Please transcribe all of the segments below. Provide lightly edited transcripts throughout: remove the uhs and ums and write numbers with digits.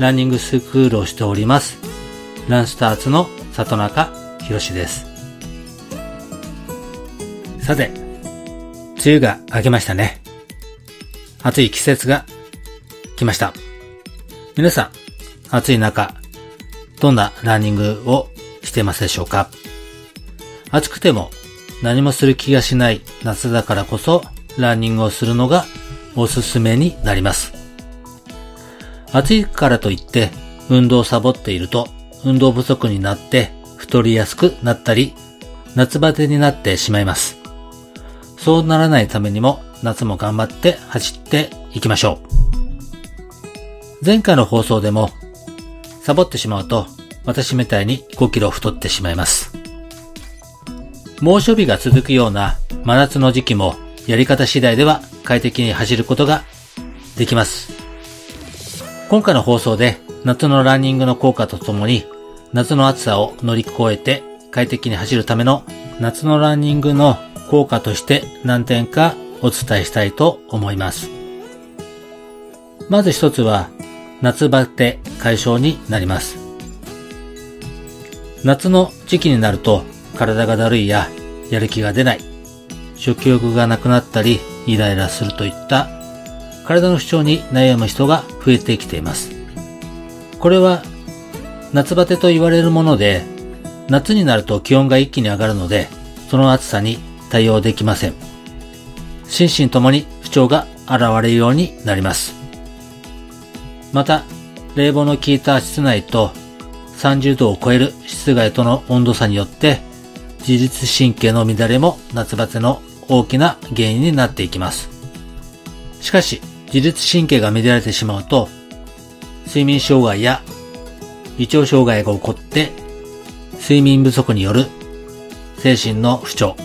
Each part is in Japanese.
ランニングスクールをしております、ランスターズの里中博です。さて、梅雨が明けましたね。暑い季節が来ました。皆さん、暑い中どんなランニングをしていますでしょうか。暑くても何もする気がしない夏だからこそ、ランニングをするのがおすすめになります。暑いからといって運動をサボっていると運動不足になって太りやすくなったり、夏バテになってしまいます。そうならないためにも夏も頑張って走っていきましょう。前回の放送でも、サボってしまうと私みたいに5キロ太ってしまいます。猛暑日が続くような真夏の時期も、やり方次第では快適に走ることができます。今回の放送で夏のランニングの効果とともに、夏の暑さを乗り越えて快適に走るための夏のランニングの効果として何点かお伝えしたいと思います。まず一つは、夏バテ解消になります。夏の時期になると体がだるいや、やる気が出ない、食欲がなくなったりイライラするといった体の不調に悩む人が増えてきています。これは夏バテと言われるもので、夏になると気温が一気に上がるので、その暑さに対応できません。心身ともに不調が現れるようになります。また、冷房の効いた室内と30度を超える室外との温度差によって、自律神経の乱れも夏バテの大きな原因になっていきます。しかし、自律神経が乱れてしまうと、睡眠障害や胃腸障害が起こって、睡眠不足による精神の不調、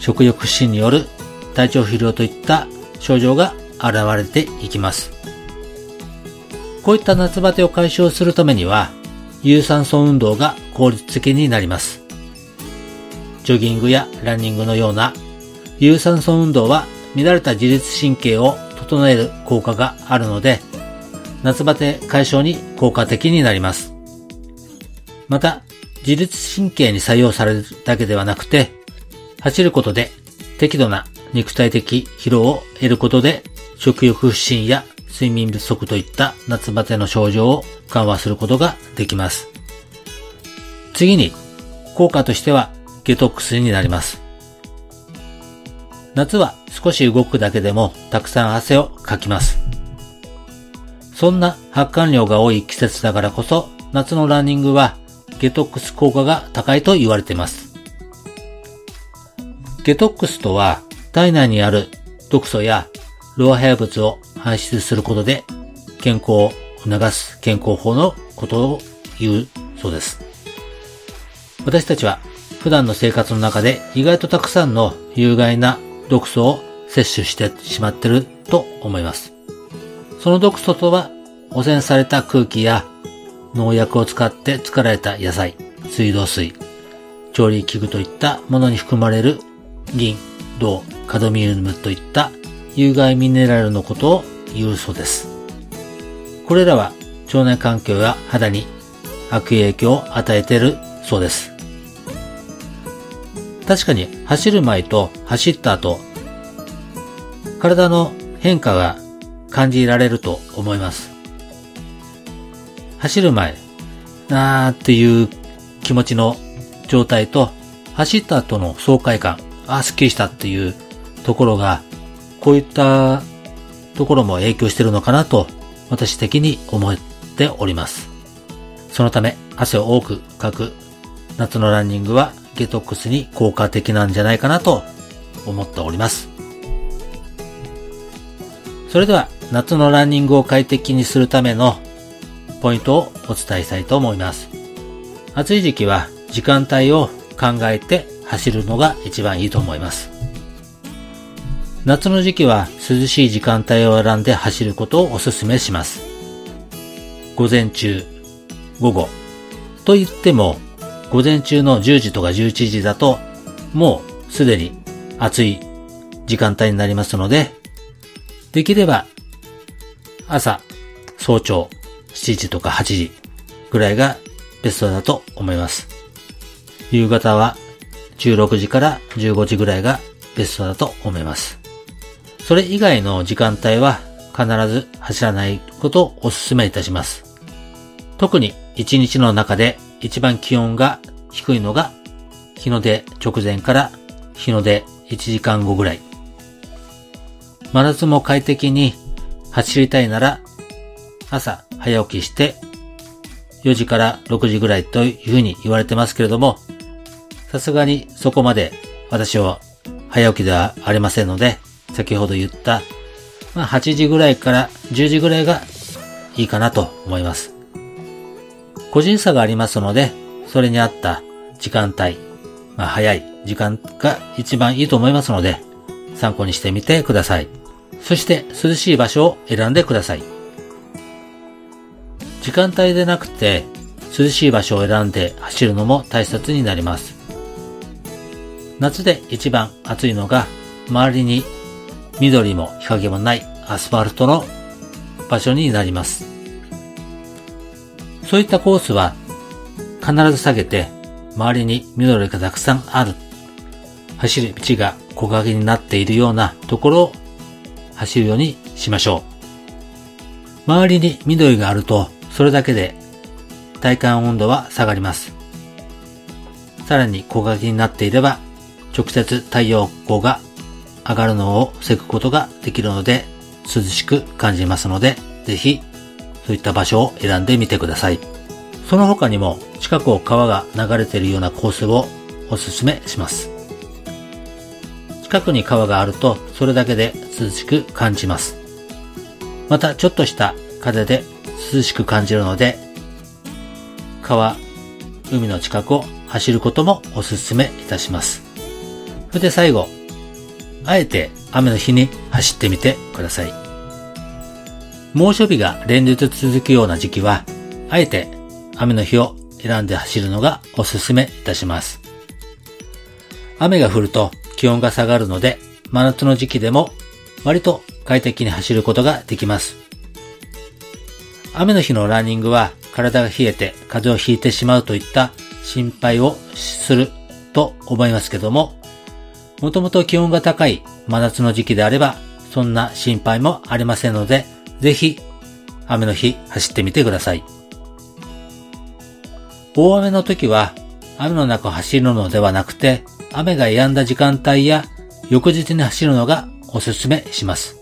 食欲不振による体調不良といった症状が現れていきます。こういった夏バテを解消するためには、有酸素運動が効率的になります。ジョギングやランニングのような有酸素運動は、乱れた自律神経を整える効果があるので、夏バテ解消に効果的になります。また、自律神経に作用されるだけではなくて、走ることで適度な肉体的疲労を得ることで、食欲不振や睡眠不足といった夏バテの症状を緩和することができます。次に、効果としてはデトックスになります。夏は少し動くだけでもたくさん汗をかきます。そんな発汗量が多い季節だからこそ、夏のランニングはデトックス効果が高いと言われています。デトックスとは、体内にある毒素や老廃物を排出することで健康を促す健康法のことを言うそうです。私たちは普段の生活の中で意外とたくさんの有害な毒素を摂取してしまっていると思います。その毒素とは、汚染された空気や農薬を使って作られた野菜、水道水、調理器具といったものに含まれる銀、銅、カドミウムといった有害ミネラルのことを言うそうです。これらは腸内環境や肌に悪影響を与えているそうです。確かに、走る前と走った後、体の変化が感じられると思います。走る前、なーっていう気持ちの状態と、走った後の爽快感、スッキリしたっていうところが、こういったところも影響してるのかなと、私的に思っております。そのため、汗を多くかく夏のランニングは、デトックスに効果的なんじゃないかなと思っております。それでは、夏のランニングを快適にするためのポイントをお伝えしたいと思います。暑い時期は時間帯を考えて走るのが一番いいと思います。夏の時期は涼しい時間帯を選んで走ることをお勧めします。午前中、午後といっても午前中の10時とか11時だともうすでに暑い時間帯になりますので、できれば朝、早朝7時とか8時ぐらいがベストだと思います。夕方は16時から15時ぐらいがベストだと思います。それ以外の時間帯は必ず走らないことをお勧めいたします。特に一日の中で一番気温が低いのが日の出直前から日の出1時間後ぐらい。真夏も快適に走りたいなら朝早起きして4時から6時ぐらいというふうに言われてますけれども、さすがにそこまで私は早起きではありませんので、先ほど言った、8時ぐらいから10時ぐらいがいいかなと思います。個人差がありますので、それに合った時間帯、早い時間が一番いいと思いますので、参考にしてみてください。そして涼しい場所を選んでください。時間帯でなくて涼しい場所を選んで走るのも大切になります。夏で一番暑いのが、周りに緑も日陰もないアスファルトの場所になります。そういったコースは必ず避けて、周りに緑がたくさんある、走る道が木陰になっているようなところを走るようにしましょう。周りに緑があると、それだけで体感温度は下がります。さらに木陰になっていれば、直接太陽光が上がるのを防ぐことができるので、涼しく感じますので、ぜひそういった場所を選んでみてください。その他にも近くを川が流れているようなコースをおすすめします。近くに川があると、それだけで涼しく感じます。またちょっとした風で涼しく感じるので、川、海の近くを走ることもおすすめいたします。それで最後、あえて雨の日に走ってみてください。猛暑日が連日続くような時期は、あえて雨の日を選んで走るのがおすすめいたします。雨が降ると気温が下がるので、真夏の時期でも割と快適に走ることができます。雨の日のランニングは体が冷えて風邪をひいてしまうといった心配をすると思いますけども、もともと気温が高い真夏の時期であればそんな心配もありませんので、ぜひ雨の日走ってみてください。大雨の時は雨の中を走るのではなくて、雨が止んだ時間帯や翌日に走るのがおすすめします。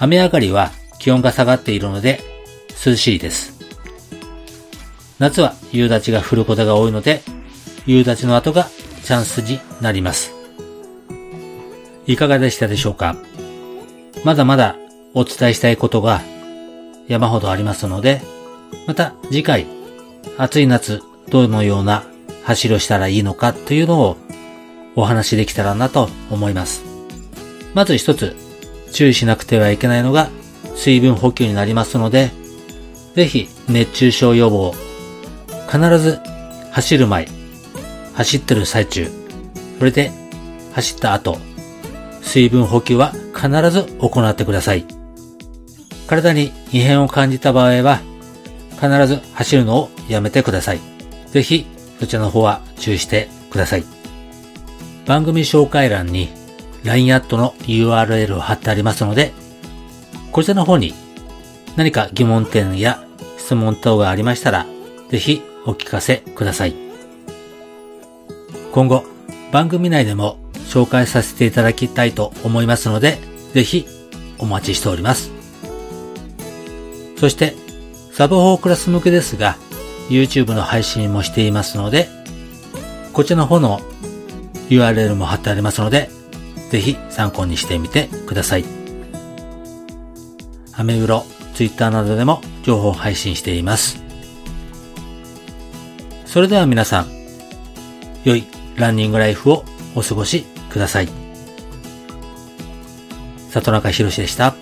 雨上がりは気温が下がっているので涼しいです。夏は夕立が降ることが多いので、夕立の後がチャンスになります。いかがでしたでしょうか？まだまだお伝えしたいことが山ほどありますので、また次回、暑い夏どのような走りをしたらいいのかというのをお話しできたらなと思います。まず一つ注意しなくてはいけないのが水分補給になりますので、ぜひ熱中症予防、必ず走る前、走ってる最中、それで走った後、水分補給は必ず行ってください。体に異変を感じた場合は必ず走るのをやめてください。ぜひそちらの方は注意してください。番組紹介欄に LINE アットの URL を貼ってありますので、こちらの方に何か疑問点や質問等がありましたら、ぜひお聞かせください。今後番組内でも紹介させていただきたいと思いますので、ぜひお待ちしております。そしてサブ4クラス向けですが、YouTube の配信もしていますので、こちらの方の URL も貼ってありますので、ぜひ参考にしてみてください。アメブロ、Twitter などでも情報を配信しています。それでは皆さん、良いランニングライフをお過ごしください。里中博史でした。